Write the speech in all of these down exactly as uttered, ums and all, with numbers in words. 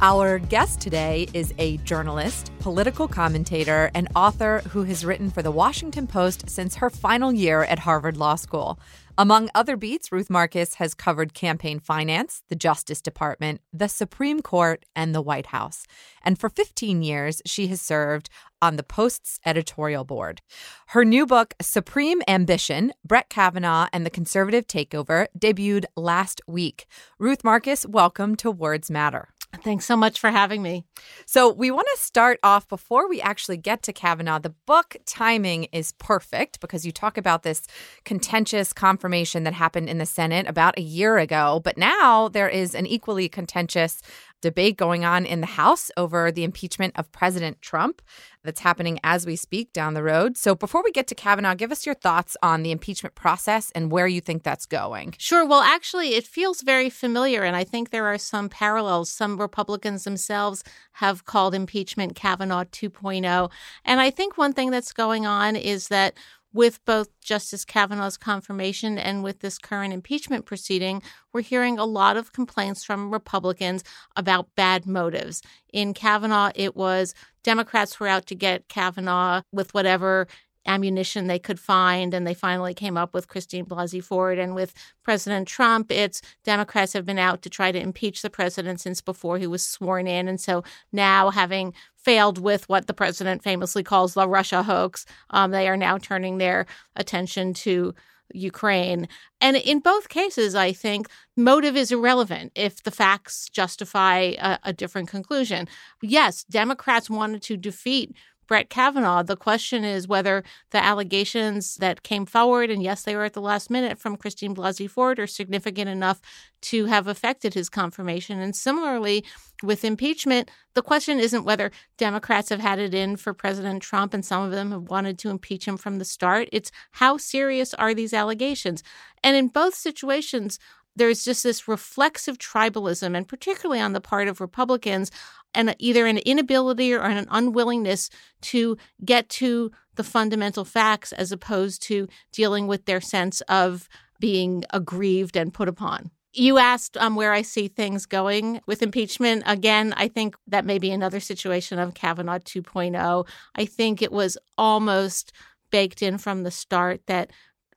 Our guest today is a journalist, political commentator, and author who has written for The Washington Post since her final year at Harvard Law School. Among other beats, Ruth Marcus has covered campaign finance, the Justice Department, the Supreme Court, and the White House. And for fifteen years, she has served on the Post's editorial board. Her new book, Supreme Ambition, Brett Kavanaugh and the Conservative Takeover, debuted last week. Ruth Marcus, welcome to Words Matter. Thanks so much for having me. So we want to start off before we actually get to Kavanaugh. The book timing is perfect because you talk about this contentious confirmation that happened in the Senate about a year ago. But now there is an equally contentious debate going on in the House over the impeachment of President Trump that's happening as we speak down the road. So before we get to Kavanaugh, give us your thoughts on the impeachment process and where you think that's going. Sure. Well, actually, it feels very familiar, and I think there are some parallels. Some Republicans themselves have called impeachment Kavanaugh two point oh. And I think one thing that's going on is that with both Justice Kavanaugh's confirmation and with this current impeachment proceeding, we're hearing a lot of complaints from Republicans about bad motives. In Kavanaugh, it was Democrats were out to get Kavanaugh with whatever ammunition they could find, and they finally came up with Christine Blasey Ford. And with President Trump, it's Democrats have been out to try to impeach the president since before he was sworn in. And so now, having failed with what the president famously calls the Russia hoax, Um, they are now turning their attention to Ukraine. And in both cases, I think motive is irrelevant if the facts justify a, a different conclusion. Yes, Democrats wanted to defeat Brett Kavanaugh. The question is whether the allegations that came forward, and yes, they were at the last minute, from Christine Blasey Ford are significant enough to have affected his confirmation. And similarly, with impeachment, the question isn't whether Democrats have had it in for President Trump, and some of them have wanted to impeach him from the start. It's how serious are these allegations? And in both situations, there's just this reflexive tribalism, and particularly on the part of Republicans, and either an inability or an unwillingness to get to the fundamental facts as opposed to dealing with their sense of being aggrieved and put upon. You asked um, where I see things going with impeachment. Again, I think that may be another situation of Kavanaugh two point oh. I think it was almost baked in from the start that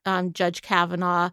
um, Judge Kavanaugh,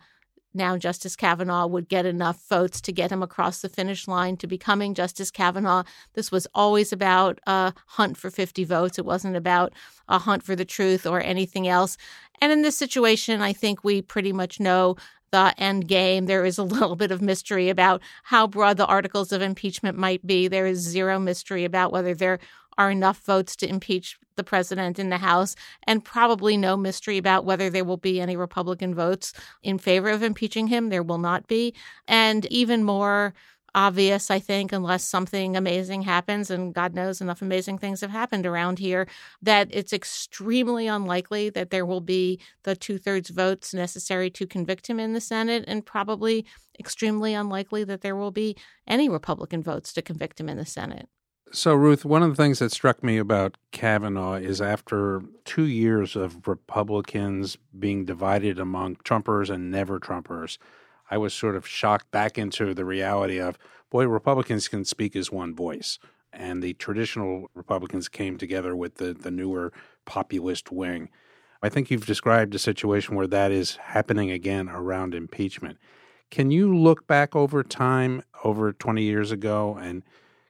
now Justice Kavanaugh, would get enough votes to get him across the finish line to becoming Justice Kavanaugh. This was always about a hunt for fifty votes. It wasn't about a hunt for the truth or anything else. And in this situation, I think we pretty much know the end game. There is a little bit of mystery about how broad the articles of impeachment might be. There is zero mystery about whether there are enough votes to impeach the president in the House, and probably no mystery about whether there will be any Republican votes in favor of impeaching him. There will not be. And even more obvious, I think, unless something amazing happens, and God knows enough amazing things have happened around here, that it's extremely unlikely that there will be the two-thirds votes necessary to convict him in the Senate, and probably extremely unlikely that there will be any Republican votes to convict him in the Senate. So, Ruth, one of the things that struck me about Kavanaugh is after two years of Republicans being divided among Trumpers and never-Trumpers, I was sort of shocked back into the reality of, boy, Republicans can speak as one voice. And the traditional Republicans came together with the, the newer populist wing. I think you've described a situation where that is happening again around impeachment. Can you look back over time, over twenty years ago, and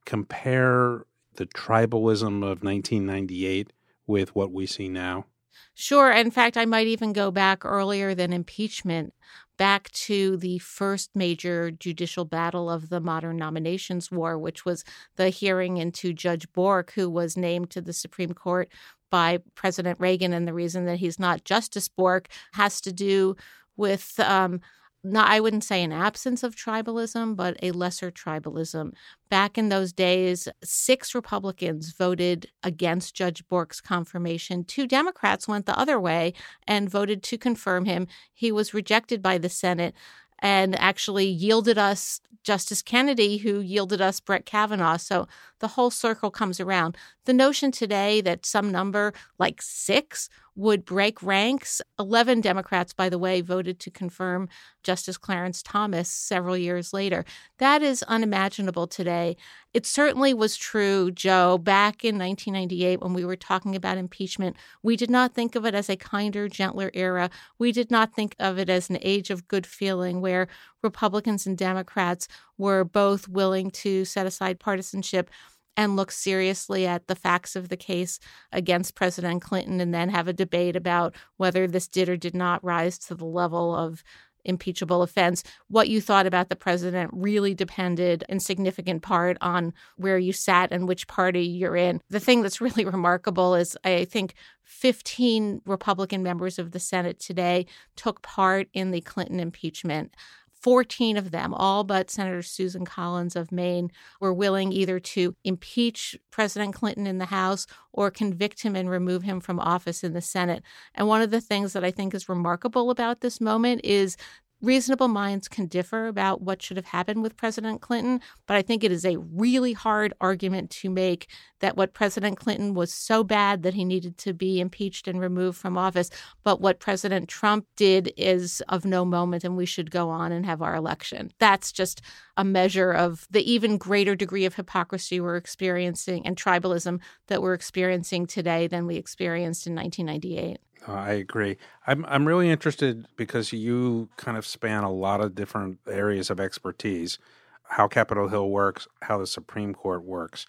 compare the tribalism of nineteen ninety-eight with what we see now? Sure. In fact, I might even go back earlier than impeachment, back to the first major judicial battle of the modern nominations war, which was the hearing into Judge Bork, who was named to the Supreme Court by President Reagan. And the reason that he's not Justice Bork has to do with um, not, I wouldn't say an absence of tribalism, but a lesser tribalism. Back in those days, six Republicans voted against Judge Bork's confirmation. Two Democrats went the other way and voted to confirm him. He was rejected by the Senate and actually yielded us Justice Kennedy, who yielded us Brett Kavanaugh. So the whole circle comes around. The notion today that some number, like six, would break ranks. Eleven Democrats, by the way, voted to confirm Justice Clarence Thomas several years later. That is unimaginable today. It certainly was true, Joe, back in nineteen ninety-eight when we were talking about impeachment. We did not think of it as a kinder, gentler era. We did not think of it as an age of good feeling where Republicans and Democrats were both willing to set aside partisanship and look seriously at the facts of the case against President Clinton and then have a debate about whether this did or did not rise to the level of impeachable offense. What you thought about the president really depended in significant part on where you sat and which party you're in. The thing that's really remarkable is I think fifteen Republican members of the Senate today took part in the Clinton impeachment. fourteen of them, all but Senator Susan Collins of Maine, were willing either to impeach President Clinton in the House or convict him and remove him from office in the Senate. And one of the things that I think is remarkable about this moment is reasonable minds can differ about what should have happened with President Clinton, but I think it is a really hard argument to make that what President Clinton was so bad that he needed to be impeached and removed from office, but what President Trump did is of no moment and we should go on and have our election. That's just a measure of the even greater degree of hypocrisy we're experiencing and tribalism that we're experiencing today than we experienced in nineteen ninety-eight. Uh, I agree. I'm I'm really interested because you kind of span a lot of different areas of expertise, how Capitol Hill works, how the Supreme Court works.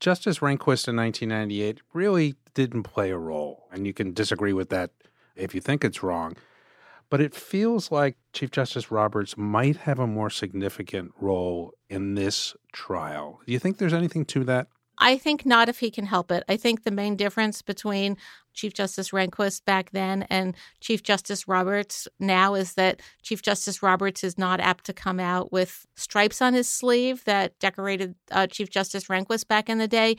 Justice Rehnquist in nineteen ninety-eight really didn't play a role, and you can disagree with that if you think it's wrong. But it feels like Chief Justice Roberts might have a more significant role in this trial. Do you think there's anything to that? I think not if he can help it. I think the main difference between Chief Justice Rehnquist back then and Chief Justice Roberts now is that Chief Justice Roberts is not apt to come out with stripes on his sleeve that decorated uh, Chief Justice Rehnquist back in the day.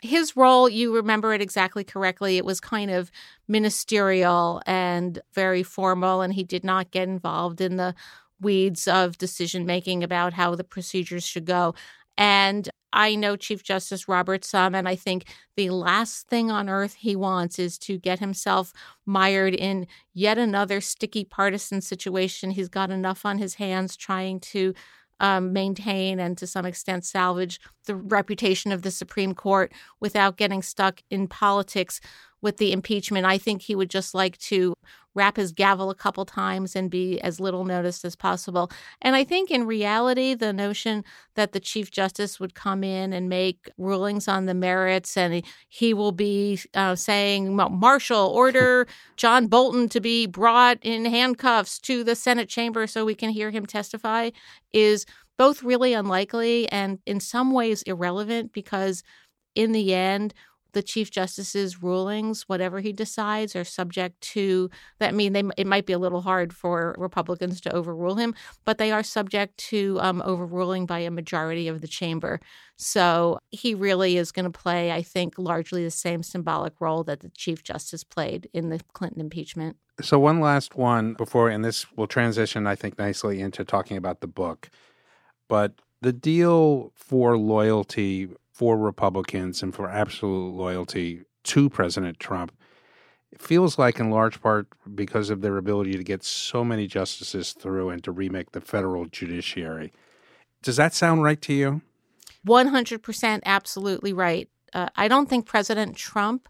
His role, you remember it exactly correctly, it was kind of ministerial and very formal, and he did not get involved in the weeds of decision-making about how the procedures should go. And I know Chief Justice Roberts some, and I think the last thing on earth he wants is to get himself mired in yet another sticky partisan situation. He's got enough on his hands trying to um, maintain and to some extent salvage the reputation of the Supreme Court without getting stuck in politics with the impeachment. I think he would just like to wrap his gavel a couple times and be as little noticed as possible. And I think in reality, the notion that the Chief Justice would come in and make rulings on the merits and he will be uh, saying, Marshal, order John Bolton to be brought in handcuffs to the Senate chamber so we can hear him testify is both really unlikely and in some ways irrelevant because in the end, the Chief Justice's rulings, whatever he decides, are subject to that. I mean, they, it might be a little hard for Republicans to overrule him, but they are subject to um, overruling by a majority of the chamber. So he really is going to play, I think, largely the same symbolic role that the Chief Justice played in the Clinton impeachment. So one last one before, and this will transition, I think, nicely into talking about the book. But the deal for loyalty for Republicans and for absolute loyalty to President Trump, it feels like in large part because of their ability to get so many justices through and to remake the federal judiciary. Does that sound right to you? one hundred percent absolutely right. Uh, I don't think President Trump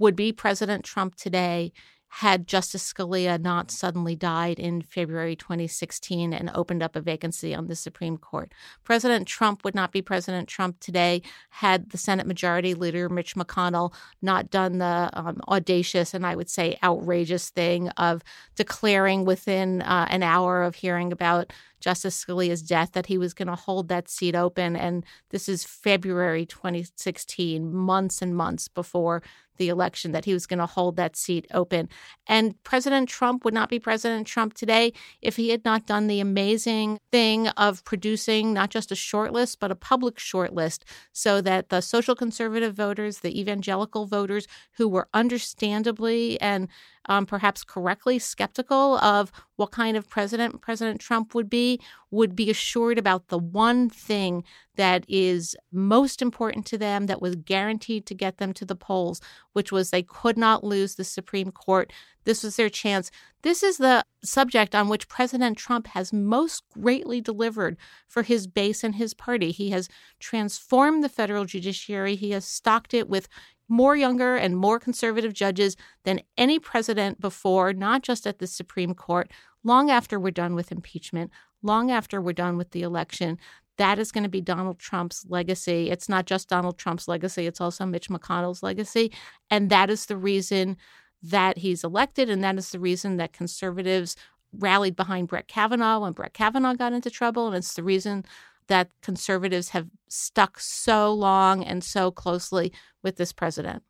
would be President Trump today had Justice Scalia not suddenly died in February twenty sixteen and opened up a vacancy on the Supreme Court. President Trump would not be President Trump today had the Senate Majority Leader Mitch McConnell not done the um, audacious and I would say outrageous thing of declaring within uh, an hour of hearing about Justice Scalia's death that he was going to hold that seat open. And this is February twenty sixteen, months and months before the election, that he was going to hold that seat open. And President Trump would not be President Trump today if he had not done the amazing thing of producing not just a shortlist, but a public shortlist, so that the social conservative voters, the evangelical voters who were understandably and um, perhaps correctly skeptical of what kind of president President Trump would be, would be assured about the one thing that is most important to them, that was guaranteed to get them to the polls, which was they could not lose the Supreme Court. This was their chance. This is the subject on which President Trump has most greatly delivered for his base and his party. He has transformed the federal judiciary. He has stocked it with more younger and more conservative judges than any president before, not just at the Supreme Court. Long after we're done with impeachment, long after we're done with the election, that is going to be Donald Trump's legacy. It's not just Donald Trump's legacy. It's also Mitch McConnell's legacy. And that is the reason that he's elected. And that is the reason that conservatives rallied behind Brett Kavanaugh when Brett Kavanaugh got into trouble. And it's the reason that conservatives have stuck so long and so closely with this president.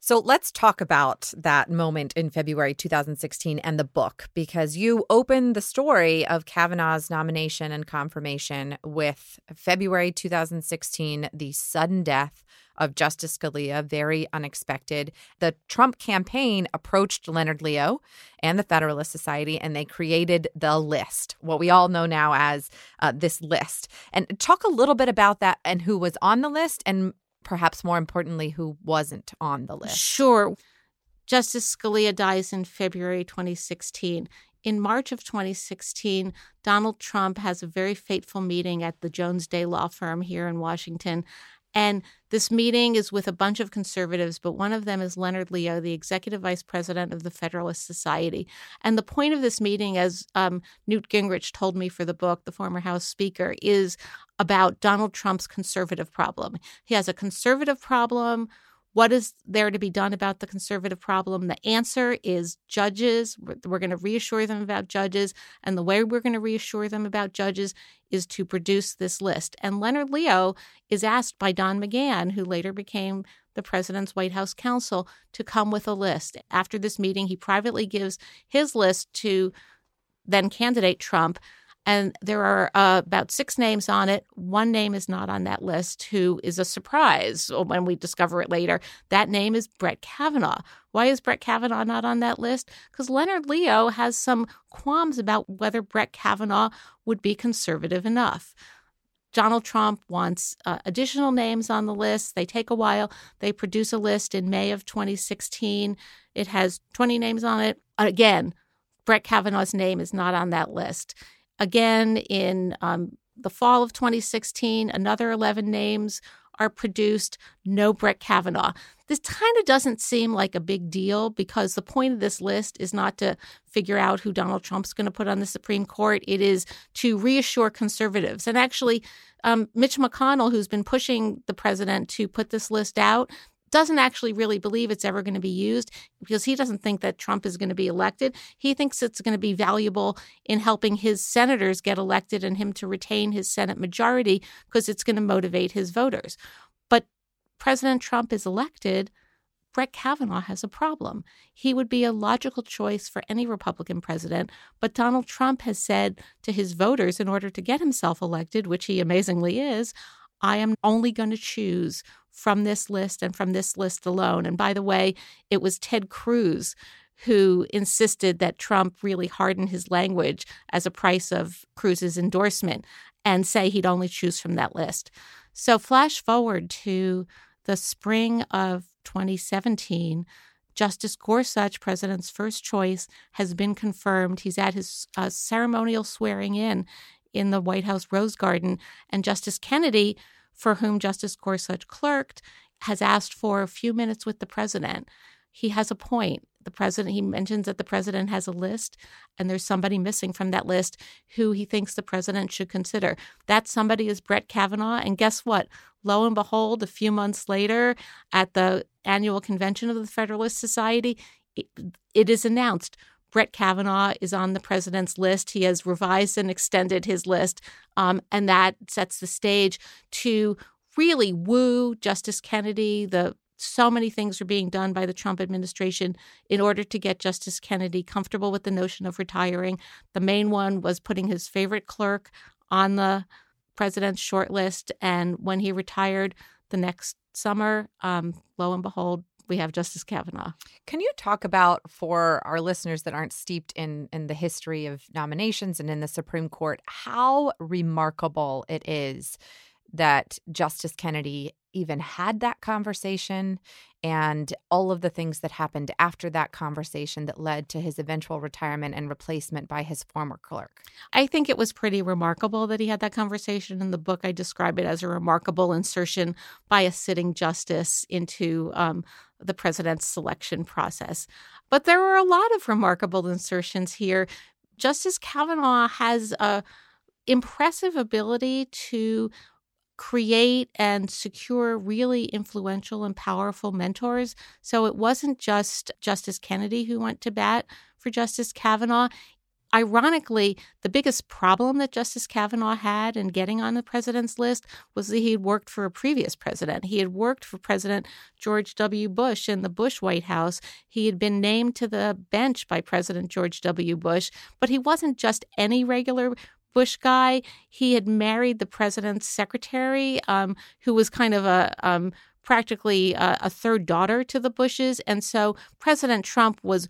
So let's talk about that moment in February twenty sixteen and the book, because you open the story of Kavanaugh's nomination and confirmation with February twenty sixteen, the sudden death of Justice Scalia, very unexpected. The Trump campaign approached Leonard Leo and the Federalist Society, and they created the list, what we all know now as uh, this list. And talk a little bit about that and who was on the list, and perhaps more importantly, who wasn't on the list. Sure. Justice Scalia dies in February twenty sixteen. In March of twenty sixteen, Donald Trump has a very fateful meeting at the Jones Day law firm here in Washington. And this meeting is with a bunch of conservatives, but one of them is Leonard Leo, the executive vice president of the Federalist Society. And the point of this meeting, as um, Newt Gingrich told me for the book, the former House Speaker, is about Donald Trump's conservative problem. He has a conservative problem. What is there to be done about the conservative problem? The answer is judges. We're going to reassure them about judges. And the way we're going to reassure them about judges is to produce this list. And Leonard Leo is asked by Don McGahn, who later became the president's White House counsel, to come with a list. After this meeting, he privately gives his list to then-candidate Trump. And there are uh, about six names on it. One name is not on that list, who is a surprise when we discover it later. That name is Brett Kavanaugh. Why is Brett Kavanaugh not on that list? Because Leonard Leo has some qualms about whether Brett Kavanaugh would be conservative enough. Donald Trump wants uh, additional names on the list. They take a while. They produce a list in May of twenty sixteen. It has twenty names on it. Again, Brett Kavanaugh's name is not on that list. Again, in um, the fall of twenty sixteen, another eleven names are produced. No Brett Kavanaugh. This kind of doesn't seem like a big deal, because the point of this list is not to figure out who Donald Trump's going to put on the Supreme Court. It is to reassure conservatives. And actually, um, Mitch McConnell, who's been pushing the president to put this list out, doesn't actually really believe it's ever going to be used, because he doesn't think that Trump is going to be elected. He thinks it's going to be valuable in helping his senators get elected and him to retain his Senate majority, because it's going to motivate his voters. But President Trump is elected. Brett Kavanaugh has a problem. He would be a logical choice for any Republican president. But Donald Trump has said to his voters, in order to get himself elected, which he amazingly is, I am only going to choose from this list and from this list alone. And by the way, it was Ted Cruz who insisted that Trump really harden his language as a price of Cruz's endorsement and say he'd only choose from that list. So flash forward to the spring of twenty seventeen. Justice Gorsuch, president's first choice, has been confirmed. He's at his uh, ceremonial swearing in in the White House Rose Garden. And Justice Kennedy, for whom Justice Gorsuch clerked, has asked for a few minutes with the president. He has a point. The president, he mentions that the president has a list, and there's somebody missing from that list who he thinks the president should consider. That somebody is Brett Kavanaugh. And guess what? Lo and behold, a few months later, at the annual convention of the Federalist Society, it, it is announced Brett Kavanaugh is on the president's list. He has revised and extended his list, um, and that sets the stage to really woo Justice Kennedy. The so many things are being done by the Trump administration in order to get Justice Kennedy comfortable with the notion of retiring. The main one was putting his favorite clerk on the president's short list, and when he retired the next summer, um, lo and behold, we have Justice Kavanaugh. Can you talk about, for our listeners that aren't steeped in, in the history of nominations and in the Supreme Court, how remarkable it is that Justice Kennedy even had that conversation and all of the things that happened after that conversation that led to his eventual retirement and replacement by his former clerk? I think it was pretty remarkable that he had that conversation. In the book, I describe it as a remarkable insertion by a sitting justice into um, the president's selection process. But there were a lot of remarkable insertions here. Justice Kavanaugh has an impressive ability to create and secure really influential and powerful mentors. So it wasn't just Justice Kennedy who went to bat for Justice Kavanaugh. Ironically, the biggest problem that Justice Kavanaugh had in getting on the president's list was that he had worked for a previous president. He had worked for President George W. Bush in the Bush White House. He had been named to the bench by President George W. Bush, but he wasn't just any regular Bush guy. He had married the president's secretary, um, who was kind of a um, practically a, a third daughter to the Bushes. And so President Trump was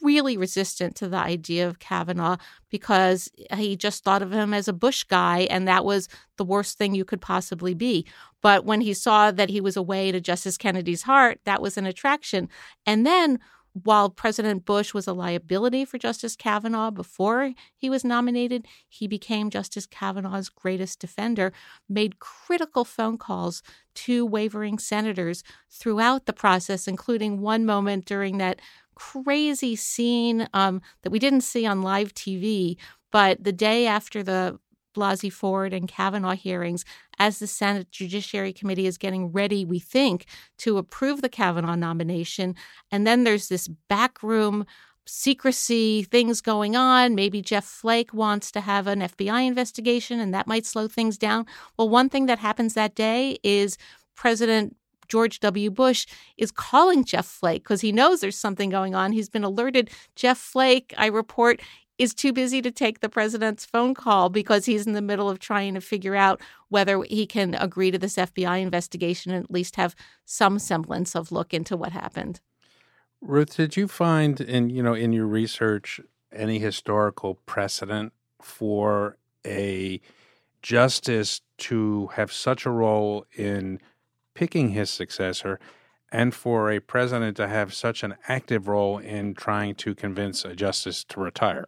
really resistant to the idea of Kavanaugh because he just thought of him as a Bush guy, and that was the worst thing you could possibly be. But when he saw that he was a way to Justice Kennedy's heart, that was an attraction. And then while President Bush was a liability for Justice Kavanaugh before he was nominated, he became Justice Kavanaugh's greatest defender, made critical phone calls to wavering senators throughout the process, including one moment during that crazy scene um, that we didn't see on live T V, but the day after the Blasey Ford and Kavanaugh hearings, as the Senate Judiciary Committee is getting ready, we think, to approve the Kavanaugh nomination. And then there's this backroom secrecy things going on. Maybe Jeff Flake wants to have an F B I investigation, and that might slow things down. Well, one thing that happens that day is President George W. Bush is calling Jeff Flake because he knows there's something going on. He's been alerted. Jeff Flake, I report, is too busy to take the president's phone call because he's in the middle of trying to figure out whether he can agree to this F B I investigation and at least have some semblance of look into what happened. Ruth, did you find in, you know, in your research any historical precedent for a justice to have such a role in picking his successor and for a president to have such an active role in trying to convince a justice to retire?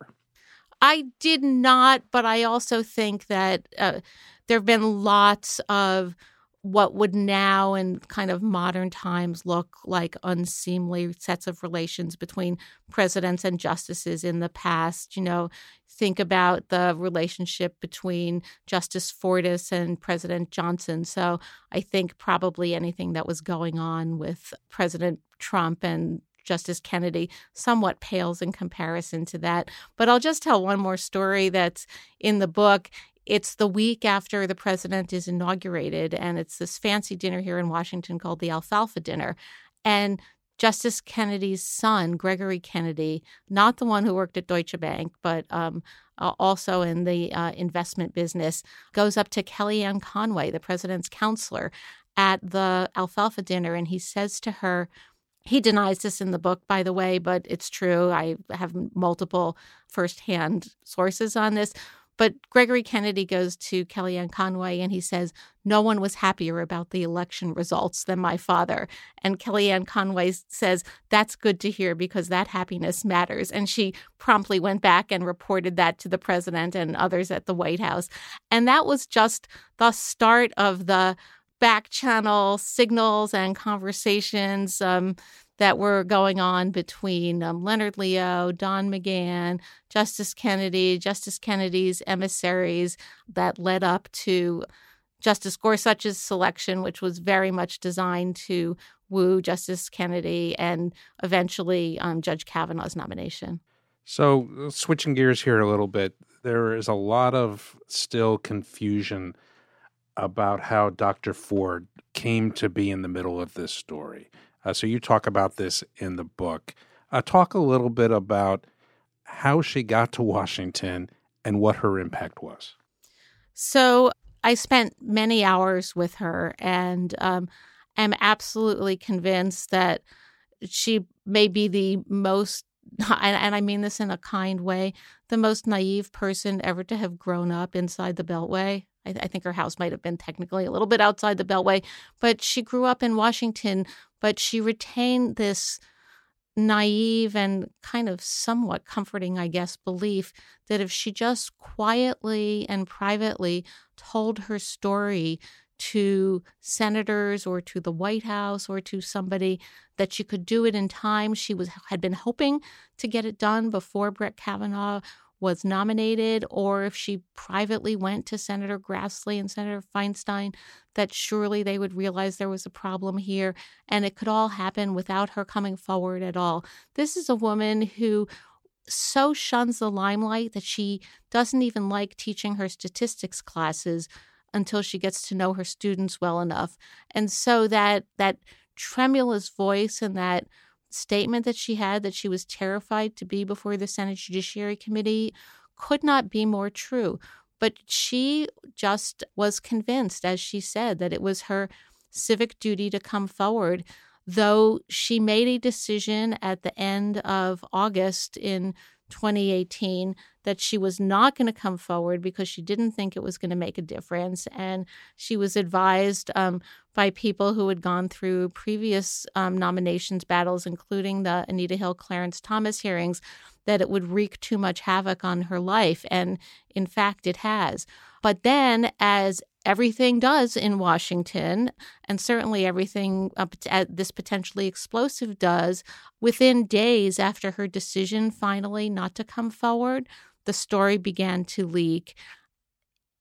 I did not, but I also think that uh, there have been lots of what would now in kind of modern times look like unseemly sets of relations between presidents and justices in the past. You know, think about the relationship between Justice Fortas and President Johnson. So I think probably anything that was going on with President Trump and Justice Kennedy somewhat pales in comparison to that. But I'll just tell one more story that's in the book. It's the week after the president is inaugurated, and it's this fancy dinner here in Washington called the Alfalfa Dinner. And Justice Kennedy's son, Gregory Kennedy, not the one who worked at Deutsche Bank, but um, uh, also in the uh, investment business, goes up to Kellyanne Conway, the president's counselor, at the Alfalfa Dinner, and he says to her, he denies this in the book, by the way, but it's true. I have multiple firsthand sources on this. But Gregory Kennedy goes to Kellyanne Conway and he says, "No one was happier about the election results than my father." And Kellyanne Conway says, "That's good to hear because that happiness matters." And she promptly went back and reported that to the president and others at the White House. And that was just the start of the back channel signals and conversations um, that were going on between um, Leonard Leo, Don McGahn, Justice Kennedy, Justice Kennedy's emissaries that led up to Justice Gorsuch's selection, which was very much designed to woo Justice Kennedy and eventually um, Judge Kavanaugh's nomination. So switching gears here a little bit, there is a lot of still confusion about how Doctor Ford came to be in the middle of this story. Uh, so you talk about this in the book. Uh, talk a little bit about how she got to Washington and what her impact was. So I spent many hours with her, and um, I'm absolutely convinced that she may be the most, and, and I mean this in a kind way, the most naive person ever to have grown up inside the Beltway. I, th- I think her house might have been technically a little bit outside the Beltway, but she grew up in Washington, but she retained this naive and kind of somewhat comforting, I guess, belief that if she just quietly and privately told her story to senators or to the White House or to somebody, that she could do it in time. She was had been hoping to get it done before Brett Kavanaugh was nominated, or if she privately went to Senator Grassley and Senator Feinstein, that surely they would realize there was a problem here, and it could all happen without her coming forward at all. This is a woman who so shuns the limelight that she doesn't even like teaching her statistics classes until she gets to know her students well enough. And so that that tremulous voice and that statement that she had that she was terrified to be before the Senate Judiciary Committee could not be more true. But she just was convinced, as she said, that it was her civic duty to come forward, though she made a decision at the end of August in twenty eighteen that she was not going to come forward because she didn't think it was going to make a difference. And she was advised um, by people who had gone through previous um, nominations battles, including the Anita Hill, Clarence Thomas hearings, that it would wreak too much havoc on her life. And in fact, it has. But then, as everything does in Washington, and certainly everything uh, this potentially explosive does, within days after her decision finally not to come forward, the story began to leak.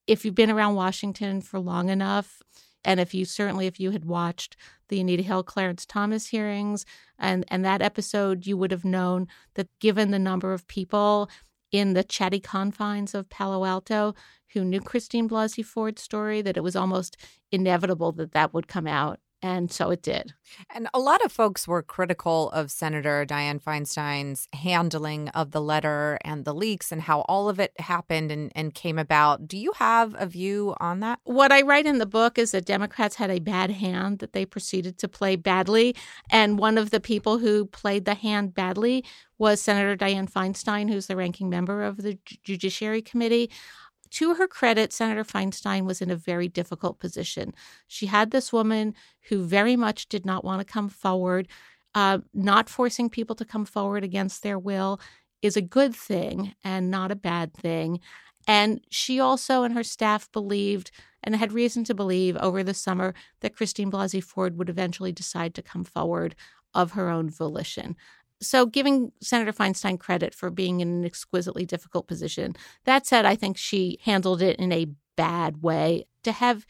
If you've been around Washington for long enough, and if you certainly if you had watched the Anita Hill Clarence Thomas hearings and, and that episode, you would have known that given the number of people in the chatty confines of Palo Alto who knew Christine Blasey Ford's story, that it was almost inevitable that that would come out. And so it did. And a lot of folks were critical of Senator Dianne Feinstein's handling of the letter and the leaks and how all of it happened and, and came about. Do you have a view on that? What I write in the book is that Democrats had a bad hand that they proceeded to play badly. And one of the people who played the hand badly was Senator Dianne Feinstein, who's the ranking member of the Judiciary Committee. To her credit, Senator Feinstein was in a very difficult position. She had this woman who very much did not want to come forward. Uh, not forcing people to come forward against their will is a good thing and not a bad thing. And she also and her staff believed and had reason to believe over the summer that Christine Blasey Ford would eventually decide to come forward of her own volition. So giving Senator Feinstein credit for being in an exquisitely difficult position. That said, I think she handled it in a bad way. To have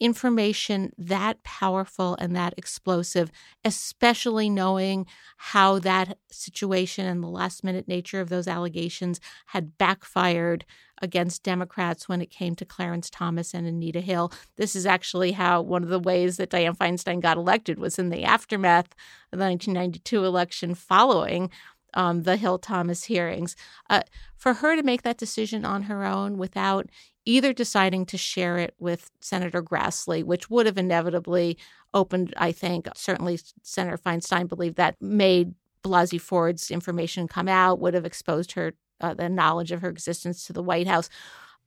information that powerful and that explosive, especially knowing how that situation and the last-minute nature of those allegations had backfired against Democrats when it came to Clarence Thomas and Anita Hill. This is actually how one of the ways that Dianne Feinstein got elected was in the aftermath of the nineteen ninety-two election following um, the Hill-Thomas hearings. Uh, for her to make that decision on her own without either deciding to share it with Senator Grassley, which would have inevitably opened, I think, certainly Senator Feinstein believed that made Blasey Ford's information come out, would have exposed her uh, the knowledge of her existence to the White House.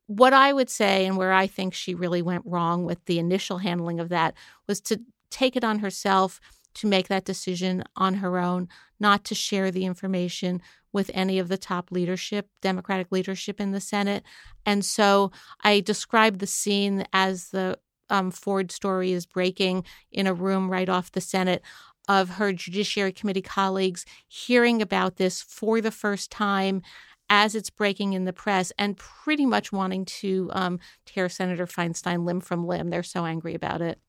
What I would say, and where I think she really went wrong with the initial handling of that, was to take it on herself to make that decision on her own, not to share the information with any of the top leadership, Democratic leadership in the Senate. And so I described the scene as the um, Ford story is breaking in a room right off the Senate of her Judiciary Committee colleagues hearing about this for the first time as it's breaking in the press and pretty much wanting to um, tear Senator Feinstein limb from limb. They're so angry about it.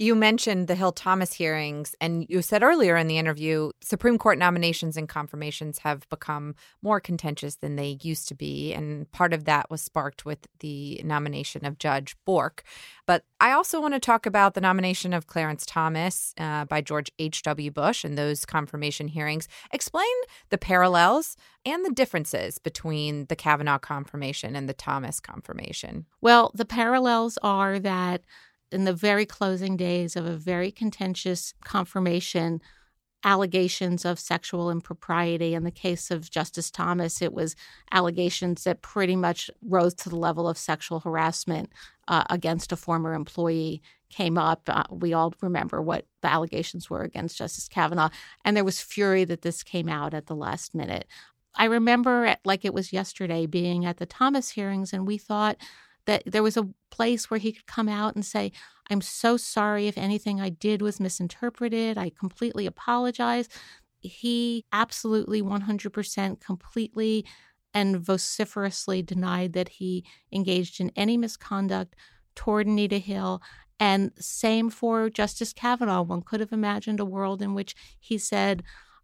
You mentioned the Hill-Thomas hearings, and you said earlier in the interview, Supreme Court nominations and confirmations have become more contentious than they used to be, and part of that was sparked with the nomination of Judge Bork. But I also want to talk about the nomination of Clarence Thomas uh, by George H W. Bush and those confirmation hearings. Explain the parallels and the differences between the Kavanaugh confirmation and the Thomas confirmation. Well, the parallels are that in the very closing days of a very contentious confirmation, allegations of sexual impropriety. In the case of Justice Thomas, it was allegations that pretty much rose to the level of sexual harassment uh, against a former employee came up. Uh, we all remember what the allegations were against Justice Kavanaugh. And there was fury that this came out at the last minute. I remember, at, like it was yesterday, being at the Thomas hearings, and we thought that there was a place where he could come out and say, I'm so sorry if anything I did was misinterpreted. I completely apologize. He absolutely one hundred percent completely and vociferously denied that he engaged in any misconduct toward Anita Hill. And same for Justice Kavanaugh. One could have imagined a world in which he said,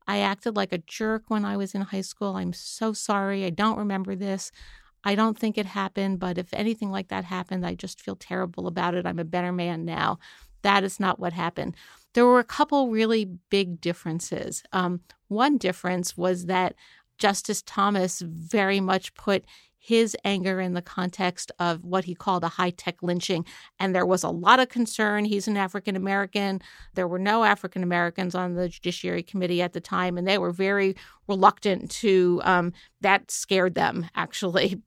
I acted like a jerk when I was in high school. I'm so sorry. I don't remember this. I don't think it happened, but if anything like that happened, I just feel terrible about it. I'm a better man now. That is not what happened. There were a couple really big differences. Um, one difference was that Justice Thomas very much put his anger in the context of what he called a high-tech lynching. And there was a lot of concern. He's an African-American. There were no African-Americans on the Judiciary Committee at the time, and they were very reluctant to, um, that scared them, actually.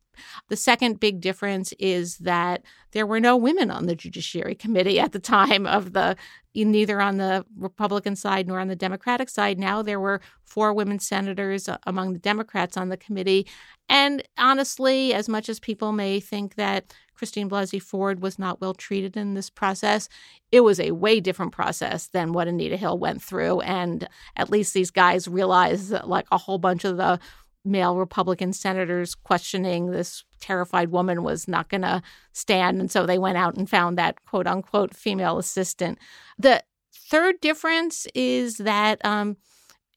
The second big difference is that there were no women on the Judiciary Committee at the time of the, neither on the Republican side nor on the Democratic side. Now there were four women senators among the Democrats on the committee. And honestly, as much as people may think that Christine Blasey Ford was not well treated in this process, it was a way different process than what Anita Hill went through. And at least these guys realized that, like a whole bunch of the male Republican senators questioning this terrified woman was not going to stand. And so they went out and found that, quote unquote, female assistant. The third difference is that um,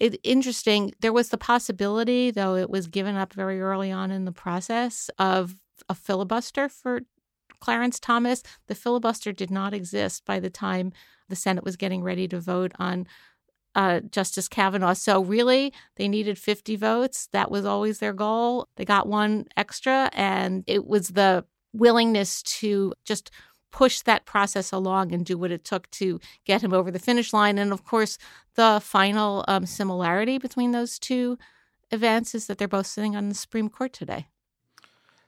it's interesting. There was the possibility, though it was given up very early on in the process, of a filibuster for Clarence Thomas. The filibuster did not exist by the time the Senate was getting ready to vote on Uh, Justice Kavanaugh. So really, they needed fifty votes. That was always their goal. They got one extra, and it was the willingness to just push that process along and do what it took to get him over the finish line. And of course, the final um, similarity between those two events is that they're both sitting on the Supreme Court today.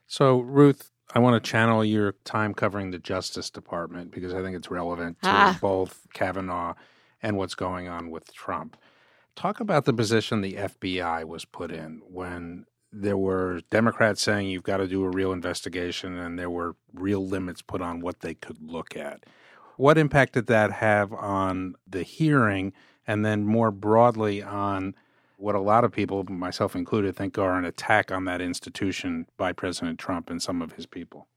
So, Ruth, I want to channel your time covering the Justice Department because I think it's relevant to ah. both Kavanaugh and what's going on with Trump. Talk about the position the F B I was put in when there were Democrats saying you've got to do a real investigation and there were real limits put on what they could look at. What impact did that have on the hearing and then more broadly on what a lot of people, myself included, think are an attack on that institution by President Trump and some of his people?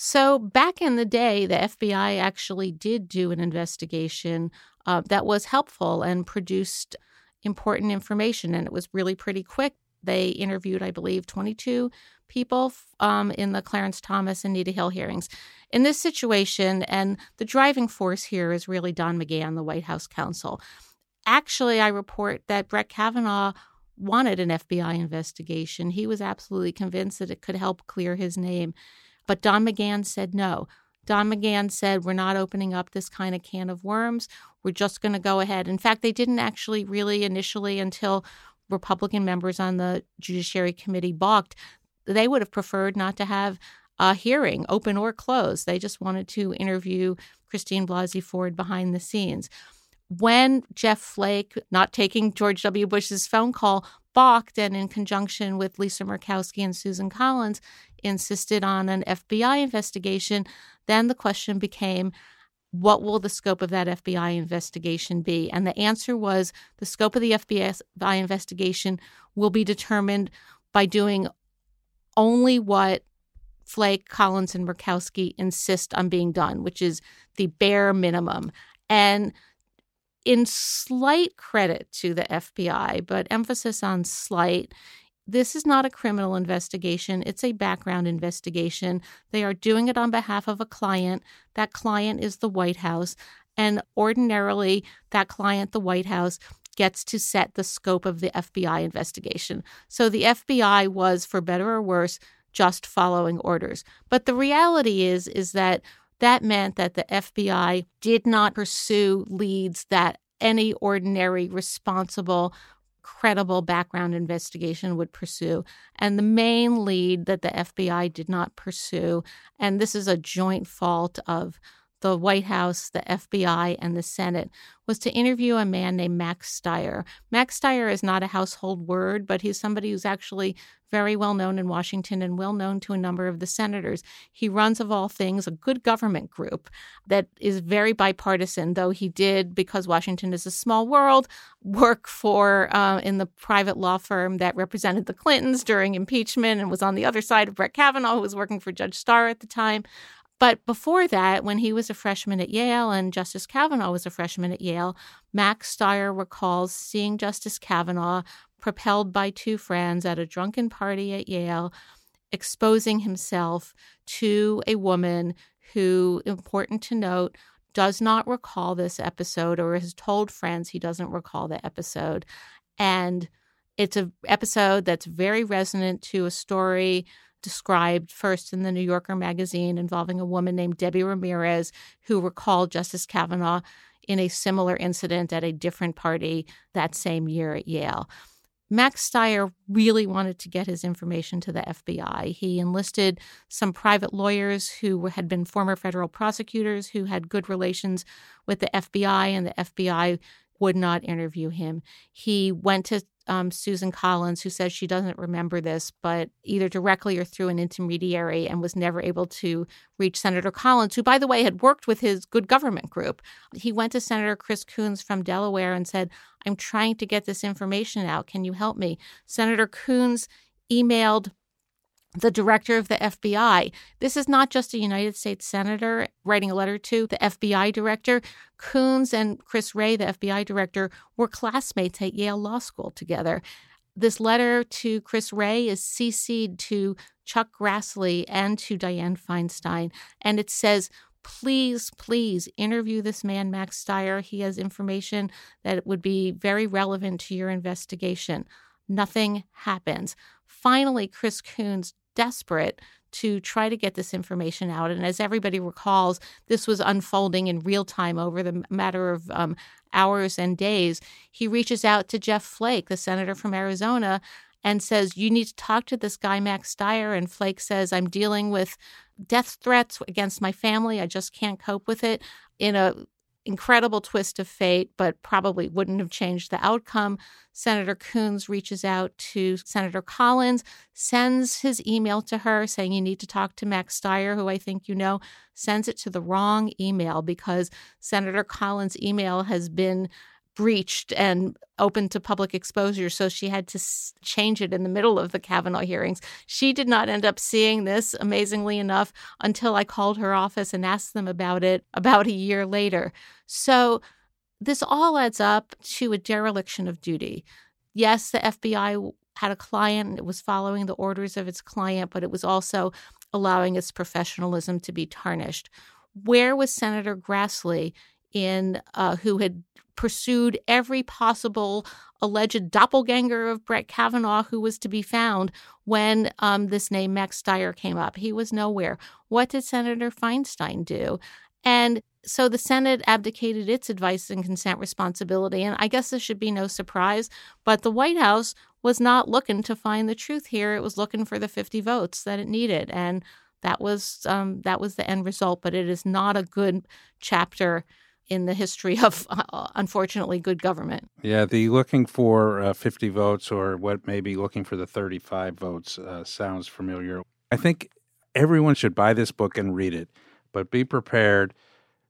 So back in the day, the F B I actually did do an investigation uh, that was helpful and produced important information, and it was really pretty quick. They interviewed, I believe, twenty-two people um, in the Clarence Thomas and Anita Hill hearings. In this situation, and the driving force here is really Don McGahn, the White House counsel. Actually, I report that Brett Kavanaugh wanted an F B I investigation. He was absolutely convinced that it could help clear his name. But Don McGahn said no. Don McGahn said, we're not opening up this kind of can of worms. We're just going to go ahead. In fact, they didn't actually really initially until Republican members on the Judiciary Committee balked. They would have preferred not to have a hearing, open or closed. They just wanted to interview Christine Blasey Ford behind the scenes. When Jeff Flake, not taking George W. Bush's phone call, balked, and in conjunction with Lisa Murkowski and Susan Collins, insisted on an F B I investigation, then the question became, what will the scope of that F B I investigation be? And the answer was the scope of the F B I investigation will be determined by doing only what Flake, Collins, and Murkowski insist on being done, which is the bare minimum. And in slight credit to the F B I, but emphasis on slight, this is not a criminal investigation. It's a background investigation. They are doing it on behalf of a client. That client is the White House. And ordinarily, that client, the White House, gets to set the scope of the F B I investigation. So the F B I was, for better or worse, just following orders. But the reality is, is that that meant that the F B I did not pursue leads that any ordinary, responsible, credible background investigation would pursue. And the main lead that the F B I did not pursue, and this is a joint fault of the White House, the F B I, and the Senate, was to interview a man named Max Stier. Max Stier is not a household word, but he's somebody who's actually very well known in Washington and well known to a number of the senators. He runs, of all things, a good government group that is very bipartisan, though he did, because Washington is a small world, work for uh, in the private law firm that represented the Clintons during impeachment and was on the other side of Brett Kavanaugh, who was working for Judge Starr at the time. But before that, when he was a freshman at Yale and Justice Kavanaugh was a freshman at Yale, Max Stier recalls seeing Justice Kavanaugh propelled by two friends at a drunken party at Yale, exposing himself to a woman who, important to note, does not recall this episode or has told friends he doesn't recall the episode. And it's an episode that's very resonant to a story described first in the New Yorker magazine involving a woman named Debbie Ramirez, who recalled Justice Kavanaugh in a similar incident at a different party that same year at Yale. Max Stier really wanted to get his information to the F B I. He enlisted some private lawyers who had been former federal prosecutors who had good relations with the F B I, and the F B I would not interview him. He went to Um, Susan Collins, who says she doesn't remember this, but either directly or through an intermediary, and was never able to reach Senator Collins, who, by the way, had worked with his good government group. He went to Senator Chris Coons from Delaware and said, "I'm trying to get this information out. Can you help me?" Senator Coons emailed the director of the F B I. This is not just a United States senator writing a letter to the F B I director. Coons and Chris Wray, the F B I director, were classmates at Yale Law School together. This letter to Chris Wray is C C'd to Chuck Grassley and to Dianne Feinstein, and it says, please, please interview this man, Max Stier. He has information that would be very relevant to your investigation. Nothing happens. Finally, Chris Coons, desperate to try to get this information out, and as everybody recalls, this was unfolding in real time over the matter of um, hours and days, he reaches out to Jeff Flake, the senator from Arizona, and says, you need to talk to this guy, Max Stier. And Flake says, I'm dealing with death threats against my family. I just can't cope with it. In a incredible twist of fate, but probably wouldn't have changed the outcome, Senator Coons reaches out to Senator Collins, sends his email to her saying, you need to talk to Max Stier, who I think you know, sends it to the wrong email because Senator Collins' email has been breached and open to public exposure. So she had to s- change it in the middle of the Kavanaugh hearings. She did not end up seeing this, amazingly enough, until I called her office and asked them about it about a year later. So this all adds up to a dereliction of duty. Yes, the F B I had a client and it was following the orders of its client, but it was also allowing its professionalism to be tarnished. Where was Senator Grassley in uh, who had pursued every possible alleged doppelganger of Brett Kavanaugh who was to be found when um, this name Max Stier came up? He was nowhere. What did Senator Feinstein do? And so the Senate abdicated its advice and consent responsibility. And I guess this should be no surprise, but the White House was not looking to find the truth here. It was looking for the fifty votes that it needed. And that was um, that was the end result. But it is not a good chapter in the history of, uh, unfortunately, good government. Yeah, the looking for uh, fifty votes or what may be looking for the thirty-five votes uh, sounds familiar. I think everyone should buy this book and read it, but be prepared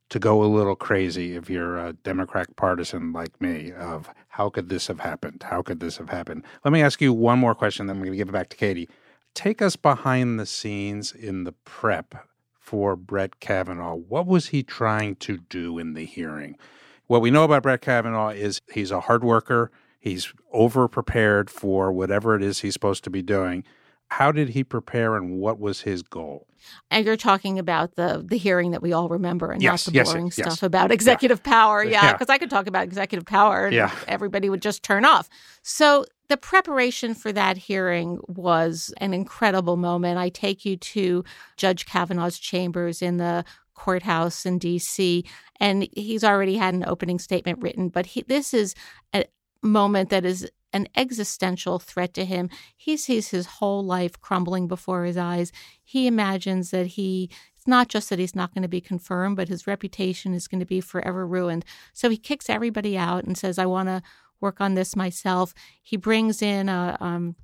to go a little crazy if you're a Democrat partisan like me of how could this have happened? How could this have happened? Let me ask you one more question, then I'm going to give it back to Katie. Take us behind the scenes in the prep for Brett Kavanaugh. What was he trying to do in the hearing? What we know about Brett Kavanaugh is he's a hard worker. He's over-prepared for whatever it is he's supposed to be doing. How did he prepare and what was his goal? And you're talking about the the hearing that we all remember and yes, not the yes, boring yes, stuff yes. about executive yeah. power. Yeah, because yeah. I could talk about executive power and yeah. everybody would just turn off. So the preparation for that hearing was an incredible moment. I take you to Judge Kavanaugh's chambers in the courthouse in D C, and he's already had an opening statement written. But he, this is a moment that is an existential threat to him. He sees his whole life crumbling before his eyes. He imagines that he, it's not just that he's not going to be confirmed, but his reputation is going to be forever ruined. So he kicks everybody out and says, I want to work on this myself. He brings in a um,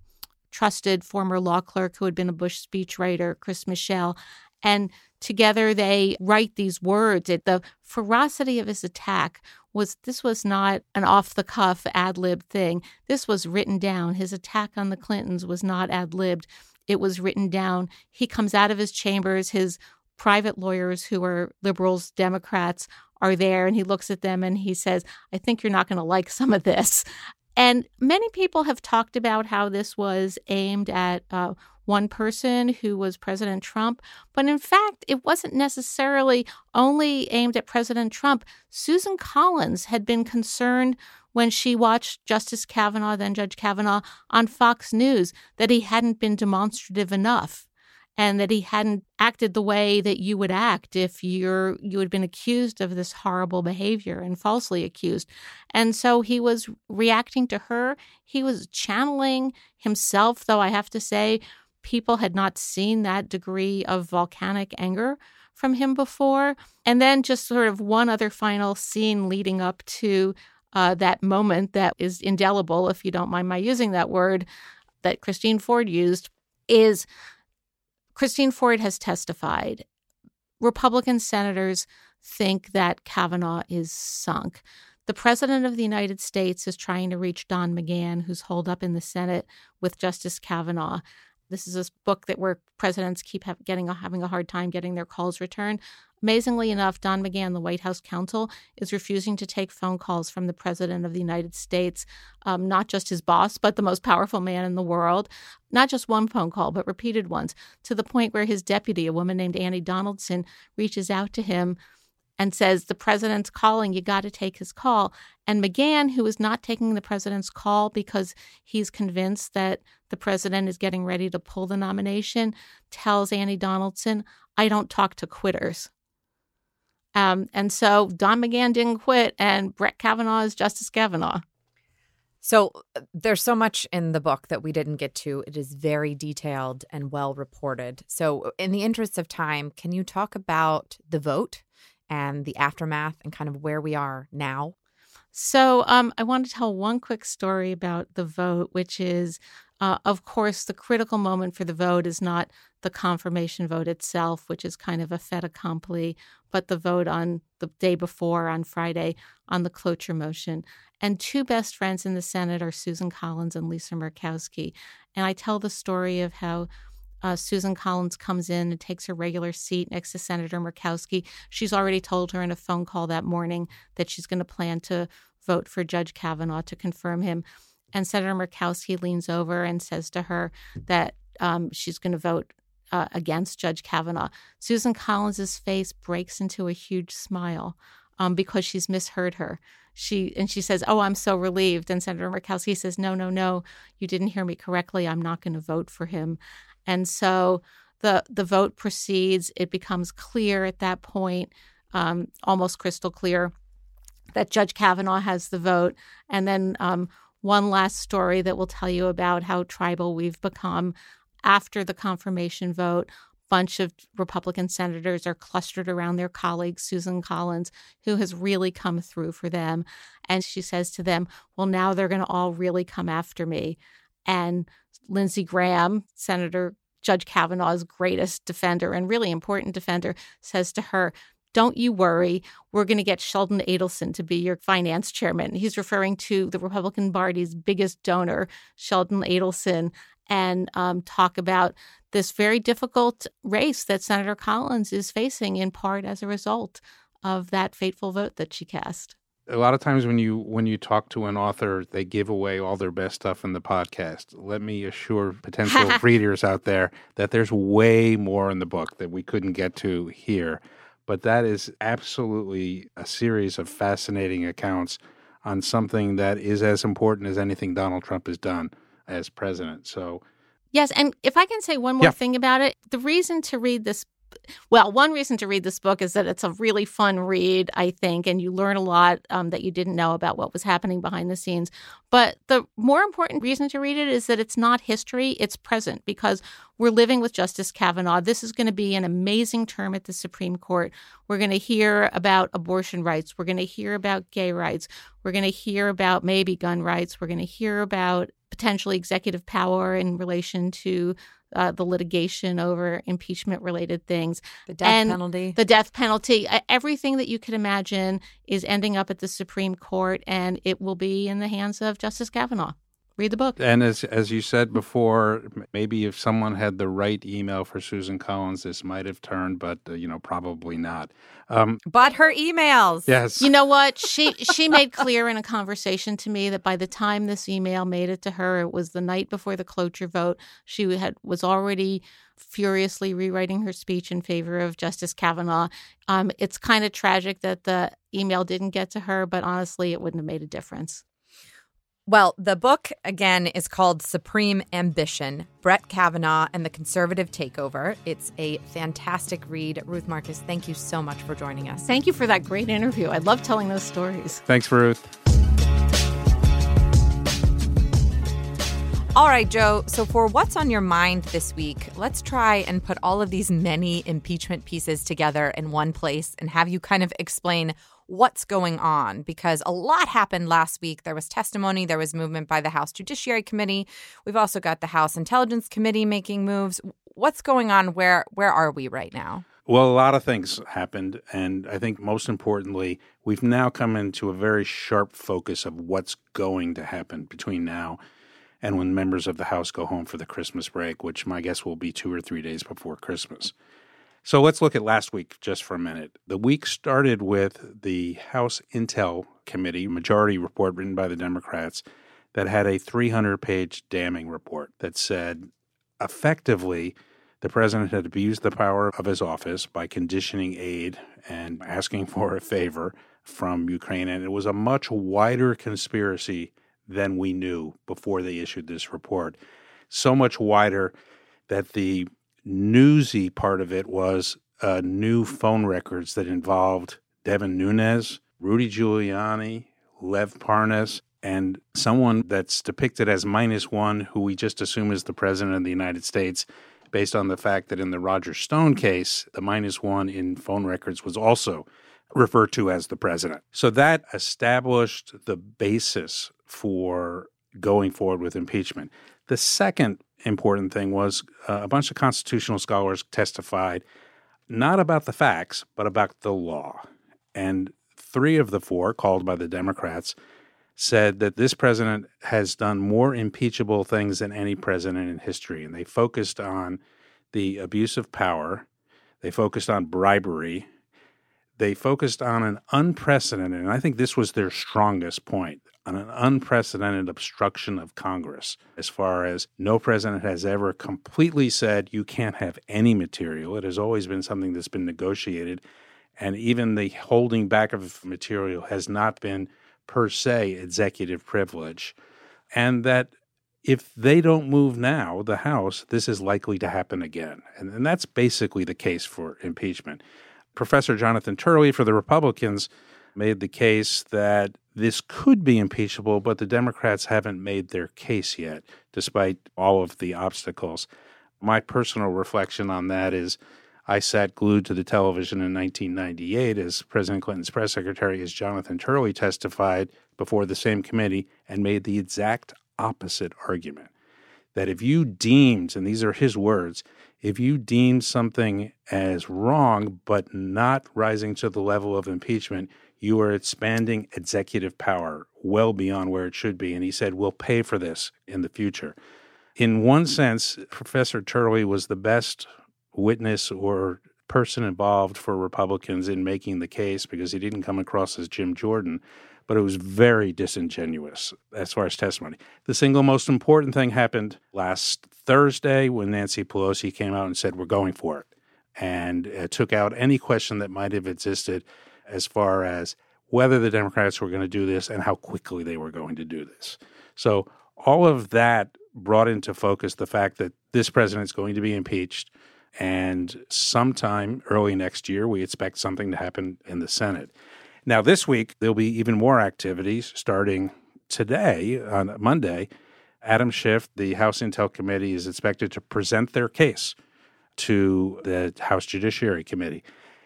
trusted former law clerk who had been a Bush speechwriter, Chris Michel, and together they write these words. The ferocity of his attack was, this was not an off-the-cuff, ad-lib thing. This was written down. His attack on the Clintons was not ad-libbed. It was written down. He comes out of his chambers. His private lawyers, who are liberals, Democrats, are there, and he looks at them and he says, I think you're not going to like some of this. And many people have talked about how this was aimed at uh, one person who was President Trump. But in fact, it wasn't necessarily only aimed at President Trump. Susan Collins had been concerned when she watched Justice Kavanaugh, then Judge Kavanaugh, on Fox News that he hadn't been demonstrative enough and that he hadn't acted the way that you would act if you're you had been accused of this horrible behavior and falsely accused. And so he was reacting to her. He was channeling himself, though I have to say people had not seen that degree of volcanic anger from him before. And then just sort of one other final scene leading up to uh, that moment that is indelible, if you don't mind my using that word, that Christine Ford used, is Christine Ford has testified. Republican senators think that Kavanaugh is sunk. The president of the United States is trying to reach Don McGahn, who's holed up in the Senate with Justice Kavanaugh. This is a book that where presidents keep ha- getting having a hard time getting their calls returned. Amazingly enough, Don McGahn, the White House counsel, is refusing to take phone calls from the president of the United States, um, not just his boss, but the most powerful man in the world. Not just one phone call, but repeated ones, to the point where his deputy, a woman named Annie Donaldson, reaches out to him and says, the president's calling, you got to take his call. And McGahn, who is not taking the president's call because he's convinced that the president is getting ready to pull the nomination, tells Annie Donaldson, I don't talk to quitters. Um, and so Don McGahn didn't quit, and Brett Kavanaugh is Justice Kavanaugh. So there's so much in the book that we didn't get to. It is very detailed and well reported. So in the interest of time, can you talk about the vote and the aftermath and kind of where we are now? So um, I want to tell one quick story about the vote, which is, uh, of course, the critical moment for the vote is not the confirmation vote itself, which is kind of a fait accompli, but the vote on the day before, on Friday, on the cloture motion. And two best friends in the Senate are Susan Collins and Lisa Murkowski. And I tell the story of how uh, Susan Collins comes in and takes her regular seat next to Senator Murkowski. She's already told her in a phone call that morning that she's going to plan to vote for Judge Kavanaugh to confirm him. And Senator Murkowski leans over and says to her that um, she's going to vote Uh, against Judge Kavanaugh. Susan Collins's face breaks into a huge smile um, because she's misheard her. She and she says, oh, I'm so relieved. And Senator Murkowski says, no, no, no, you didn't hear me correctly. I'm not going to vote for him. And so the the vote proceeds. It becomes clear at that point, um, almost crystal clear, that Judge Kavanaugh has the vote. And then um, one last story that will tell you about how tribal we've become. After the confirmation vote, a bunch of Republican senators are clustered around their colleague, Susan Collins, who has really come through for them. And she says to them, well, now they're going to all really come after me. And Lindsey Graham, Senator Judge Kavanaugh's greatest defender and really important defender, says to her, don't you worry, we're going to get Sheldon Adelson to be your finance chairman. He's referring to the Republican Party's biggest donor, Sheldon Adelson. and um, talk about this very difficult race that Senator Collins is facing, in part as a result of that fateful vote that she cast. A lot of times when you when you talk to an author, they give away all their best stuff in the podcast. Let me assure potential readers out there that there's way more in the book that we couldn't get to here. But that is absolutely a series of fascinating accounts on something that is as important as anything Donald Trump has done as president. So, yes, and if I can say one more yeah. thing about it, the reason to read this Well, one reason to read this book is that it's a really fun read, I think, and you learn a lot um, that you didn't know about what was happening behind the scenes. But the more important reason to read it is that it's not history, it's present, because we're living with Justice Kavanaugh. This is going to be an amazing term at the Supreme Court. We're going to hear about abortion rights. We're going to hear about gay rights. We're going to hear about maybe gun rights. We're going to hear about potentially executive power in relation to Uh, the litigation over impeachment-related things. The death and penalty. The death penalty. Uh, everything that you could imagine is ending up at the Supreme Court, and it will be in the hands of Justice Kavanaugh. Read the book. And as as you said before, maybe if someone had the right email for Susan Collins, this might have turned, but, uh, you know, probably not. Um, but her emails. Yes. You know what? She she made clear in a conversation to me that by the time this email made it to her, it was the night before the cloture vote. She had was already furiously rewriting her speech in favor of Justice Kavanaugh. Um, it's kind of tragic that the email didn't get to her, but honestly, it wouldn't have made a difference. Well, the book, again, is called Supreme Ambition, Brett Kavanaugh and the Conservative Takeover. It's a fantastic read. Ruth Marcus, thank you so much for joining us. Thank you for that great interview. I love telling those stories. Thanks, Ruth. All right, Joe. So for What's on Your Mind this week, let's try and put all of these many impeachment pieces together in one place and have you kind of explain what's going on, because a lot happened last week. There was testimony. There was movement by the House Judiciary Committee. We've also got the House Intelligence Committee making moves. What's going on? Where where are we right now? Well, a lot of things happened. And I think most importantly, we've now come into a very sharp focus of what's going to happen between now and when members of the House go home for the Christmas break, which my guess will be two or three days before Christmas. So let's look at last week just for a minute. The week started with the House Intel Committee majority report written by the Democrats that had a three hundred page damning report that said, effectively, the president had abused the power of his office by conditioning aid and asking for a favor from Ukraine. And it was a much wider conspiracy than we knew before they issued this report. So much wider that the newsy part of it was uh, new phone records that involved Devin Nunes, Rudy Giuliani, Lev Parnas, and someone that's depicted as minus one, who we just assume is the president of the United States, based on the fact that in the Roger Stone case, the minus one in phone records was also referred to as the president. So that established the basis for going forward with impeachment. The second important thing was uh, a bunch of constitutional scholars testified not about the facts, but about the law. And three of the four called by the Democrats said that this president has done more impeachable things than any president in history. And they focused on the abuse of power. They focused on bribery. They focused on an unprecedented, and I think this was their strongest point, on an unprecedented obstruction of Congress, as far as no president has ever completely said you can't have any material. It has always been something that's been negotiated, and even the holding back of material has not been per se executive privilege, and that if they don't move now, the House, this is likely to happen again. And, and that's basically the case for impeachment. Professor Jonathan Turley for the Republicans made the case that this could be impeachable, but the Democrats haven't made their case yet, despite all of the obstacles. My personal reflection on that is I sat glued to the television in nineteen ninety-eight as President Clinton's press secretary as Jonathan Turley testified before the same committee and made the exact opposite argument, that if you deemed, and these are his words, if you deem something as wrong but not rising to the level of impeachment, you are expanding executive power well beyond where it should be. And he said, we'll pay for this in the future. In one sense, Professor Turley was the best witness or person involved for Republicans in making the case because he didn't come across as Jim Jordan, but it was very disingenuous as far as testimony. The single most important thing happened last Thursday when Nancy Pelosi came out and said, we're going for it, and uh, took out any question that might have existed as far as whether the Democrats were going to do this and how quickly they were going to do this. So all of that brought into focus the fact that this president is going to be impeached, and sometime early next year, we expect something to happen in the Senate. Now, this week, there'll be even more activities starting today, on Monday. Adam Schiff, the House Intel Committee, is expected to present their case to the House Judiciary Committee.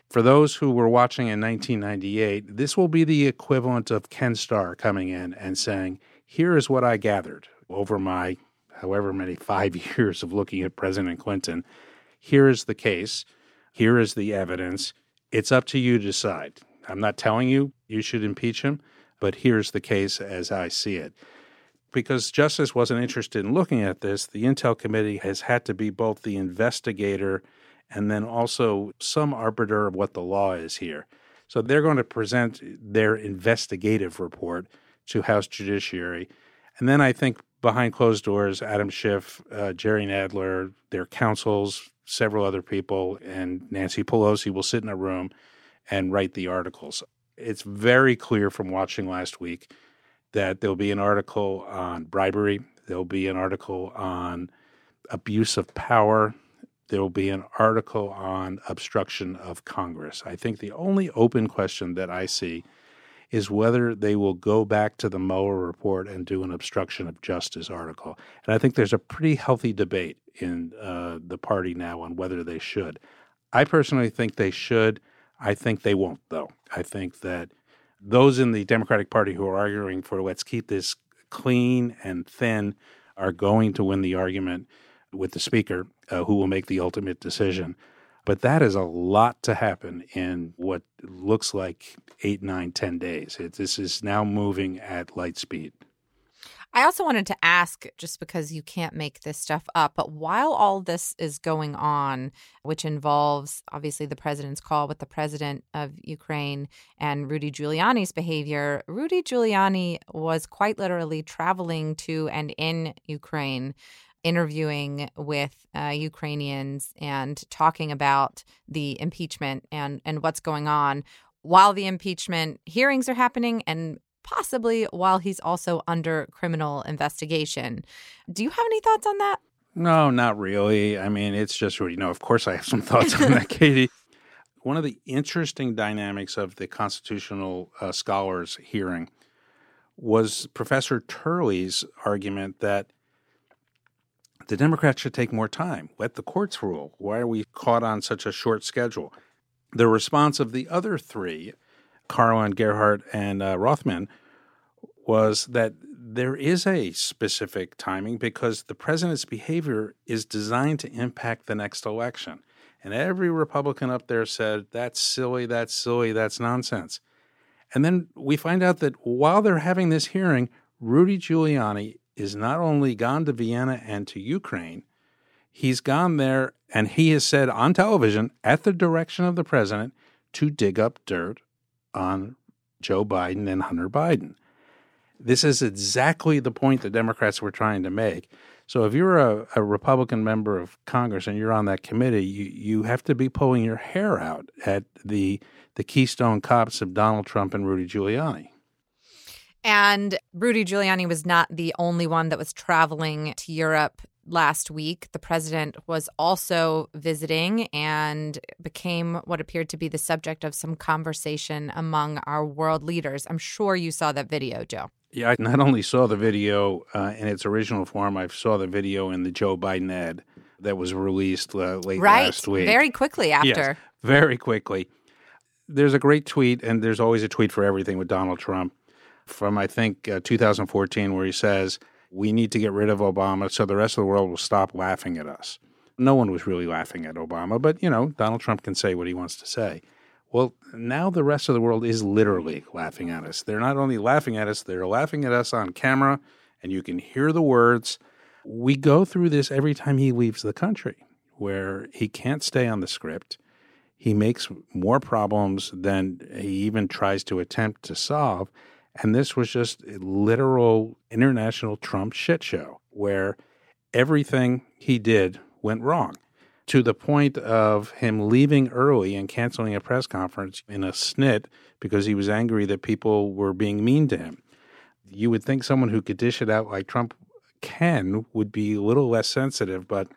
For those who were watching in nineteen ninety-eight, this will be the equivalent of Ken Starr coming in and saying, here is what I gathered over my however many five years of looking at President Clinton. Here is the case. Here is the evidence. It's up to you to decide. I'm not telling you you should impeach him, but here's the case as I see it. Because Justice wasn't interested in looking at this, the Intel Committee has had to be both the investigator and then also some arbiter of what the law is here. So they're going to present their investigative report to House Judiciary. And then I think behind closed doors, Adam Schiff, uh, Jerry Nadler, their counsels, several other people, and Nancy Pelosi will sit in a room and write the articles. It's very clear from watching last week that there'll be an article on bribery. There'll be an article on abuse of power. There'll be an article on obstruction of Congress. I think the only open question that I see is whether they will go back to the Mueller report and do an obstruction of justice article. And I think there's a pretty healthy debate in uh, the party now on whether they should. I personally think they should. I think they won't, though. I think that those in the Democratic Party who are arguing for let's keep this clean and thin are going to win the argument with the Speaker, uh, who will make the ultimate decision. But that is a lot to happen in what looks like eight, nine, ten days. It, this is now moving at light speed. I also wanted to ask, just because you can't make this stuff up, but while all this is going on, which involves obviously the president's call with the president of Ukraine and Rudy Giuliani's behavior, Rudy Giuliani was quite literally traveling to and in Ukraine, interviewing with uh, Ukrainians and talking about the impeachment and, and what's going on while the impeachment hearings are happening and possibly while he's also under criminal investigation. Do you have any thoughts on that? No, not really. I mean, it's just, you know, of course I have some thoughts on that, Katie. One of the interesting dynamics of the constitutional uh, scholars hearing was Professor Turley's argument that the Democrats should take more time. Let the courts rule. Why are we caught on such a short schedule? The response of the other three, Carlin, Gerhardt, and uh, Rothman, was that there is a specific timing because the president's behavior is designed to impact the next election. And every Republican up there said, that's silly, that's silly, that's nonsense. And then we find out that while they're having this hearing, Rudy Giuliani is not only gone to Vienna and to Ukraine, he's gone there and he has said on television at the direction of the president to dig up dirt on Joe Biden and Hunter Biden. This is exactly the point the Democrats were trying to make. So if you're a, a Republican member of Congress and you're on that committee, you, you have to be pulling your hair out at the the Keystone Cops of Donald Trump and Rudy Giuliani. And Rudy Giuliani was not the only one that was traveling to Europe last week. The president was also visiting and became what appeared to be the subject of some conversation among our world leaders. I'm sure you saw that video, Joe. Yeah, I not only saw the video uh, in its original form, I saw the video in the Joe Biden ad that was released uh, late right, last week. Right, very quickly after. Yes, very quickly. There's a great tweet, and there's always a tweet for everything with Donald Trump, from I think uh, two thousand fourteen, where he says, we need to get rid of Obama so the rest of the world will stop laughing at us. No one was really laughing at Obama, but, you know, Donald Trump can say what he wants to say. Well, now the rest of the world is literally laughing at us. They're not only laughing at us, they're laughing at us on camera, and you can hear the words. we go through this every time he leaves the country, where he can't stay on the script. He makes more problems than he even tries to attempt to solve. And this was just a literal international Trump shit show where everything he did went wrong, to the point of him leaving early and canceling a press conference in a snit because he was angry that people were being mean to him. You would think someone who could dish it out like Trump can would be a little less sensitive, but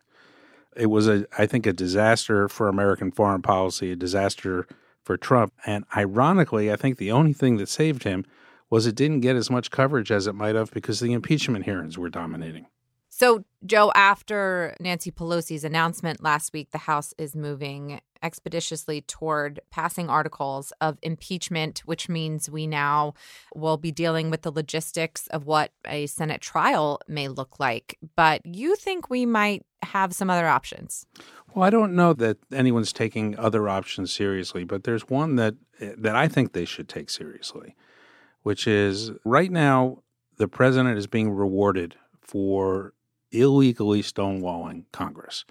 it was, a, I think, a disaster for American foreign policy, a disaster for Trump. And ironically, I think the only thing that saved him was it didn't get as much coverage as it might have because the impeachment hearings were dominating. So, Joe, after Nancy Pelosi's announcement last week, the House is moving expeditiously toward passing articles of impeachment, which means we now will be dealing with the logistics of what a Senate trial may look like. But you think we might have some other options? Well, I don't know that anyone's taking other options seriously, but there's one that that I think they should take seriously, which is right now the president is being rewarded for illegally stonewalling Congress.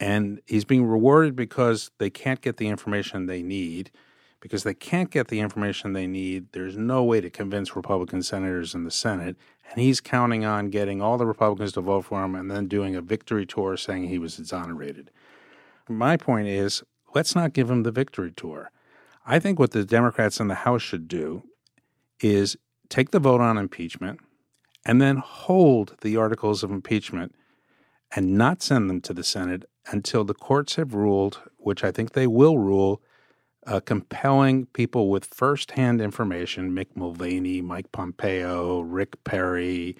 And he's being rewarded because they can't get the information they need. Because they can't get the information they need, there's no way to convince Republican senators in the Senate. And he's counting on getting all the Republicans to vote for him and then doing a victory tour saying he was exonerated. My point is, let's not give him the victory tour. I think what the Democrats in the House should do is take the vote on impeachment and then hold the articles of impeachment and not send them to the Senate until the courts have ruled, which I think they will rule, uh, compelling people with firsthand information, Mick Mulvaney, Mike Pompeo, Rick Perry,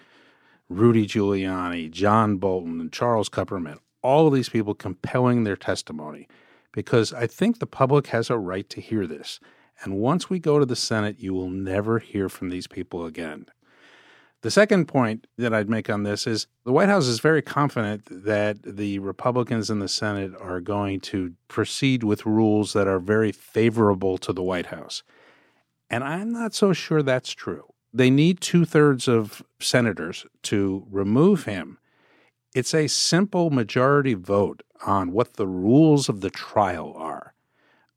Rudy Giuliani, John Bolton, and Charles Kupperman, all of these people compelling their testimony, because I think the public has a right to hear this. And once we go to the Senate, you will never hear from these people again. The second point that I'd make on this is the White House is very confident that the Republicans in the Senate are going to proceed with rules that are very favorable to the White House. And I'm not so sure that's true. They need two-thirds of senators to remove him. It's a simple majority vote on what the rules of the trial are.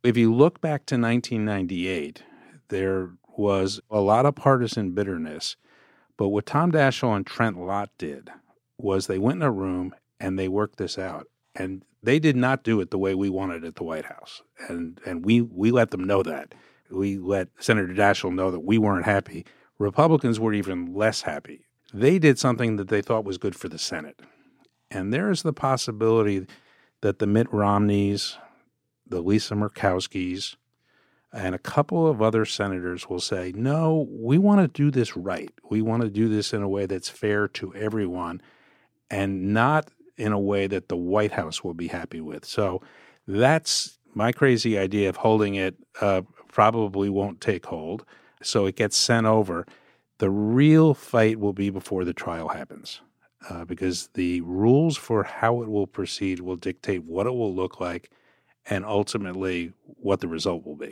If you look back to nineteen ninety-eight, there was a lot of partisan bitterness. But what Tom Daschle and Trent Lott did was they went in a room and they worked this out. And they did not do it the way we wanted at the White House. And and we, we let them know that. We let Senator Daschle know that we weren't happy. Republicans were even less happy. They did something that they thought was good for the Senate. And there is the possibility that the Mitt Romneys, the Lisa Murkowskis, and a couple of other senators will say, no, we want to do this right. We want to do this in a way that's fair to everyone and not in a way that the White House will be happy with. So that's my crazy idea of holding it uh, probably won't take hold. So it gets sent over. The real fight will be before the trial happens uh, because the rules for how it will proceed will dictate what it will look like and ultimately what the result will be.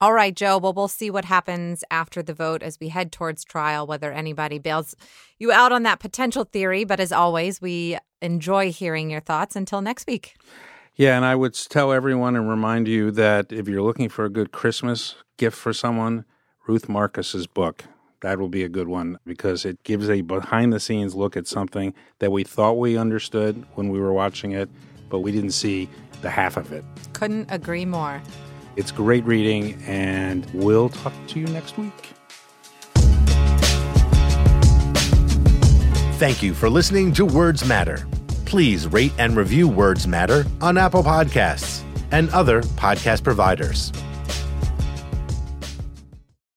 All right, Joe. Well, we'll see what happens after the vote as we head towards trial, whether anybody bails you out on that potential theory. But as always, we enjoy hearing your thoughts. Until next week. Yeah, and I would tell everyone and remind you that if you're looking for a good Christmas gift for someone, Ruth Marcus's book, that will be a good one because it gives a behind-the-scenes look at something that we thought we understood when we were watching it, but we didn't see the half of it. Couldn't agree more. It's great reading, and we'll talk to you next week. Thank you for listening to Words Matter. Please rate and review Words Matter on Apple Podcasts and other podcast providers.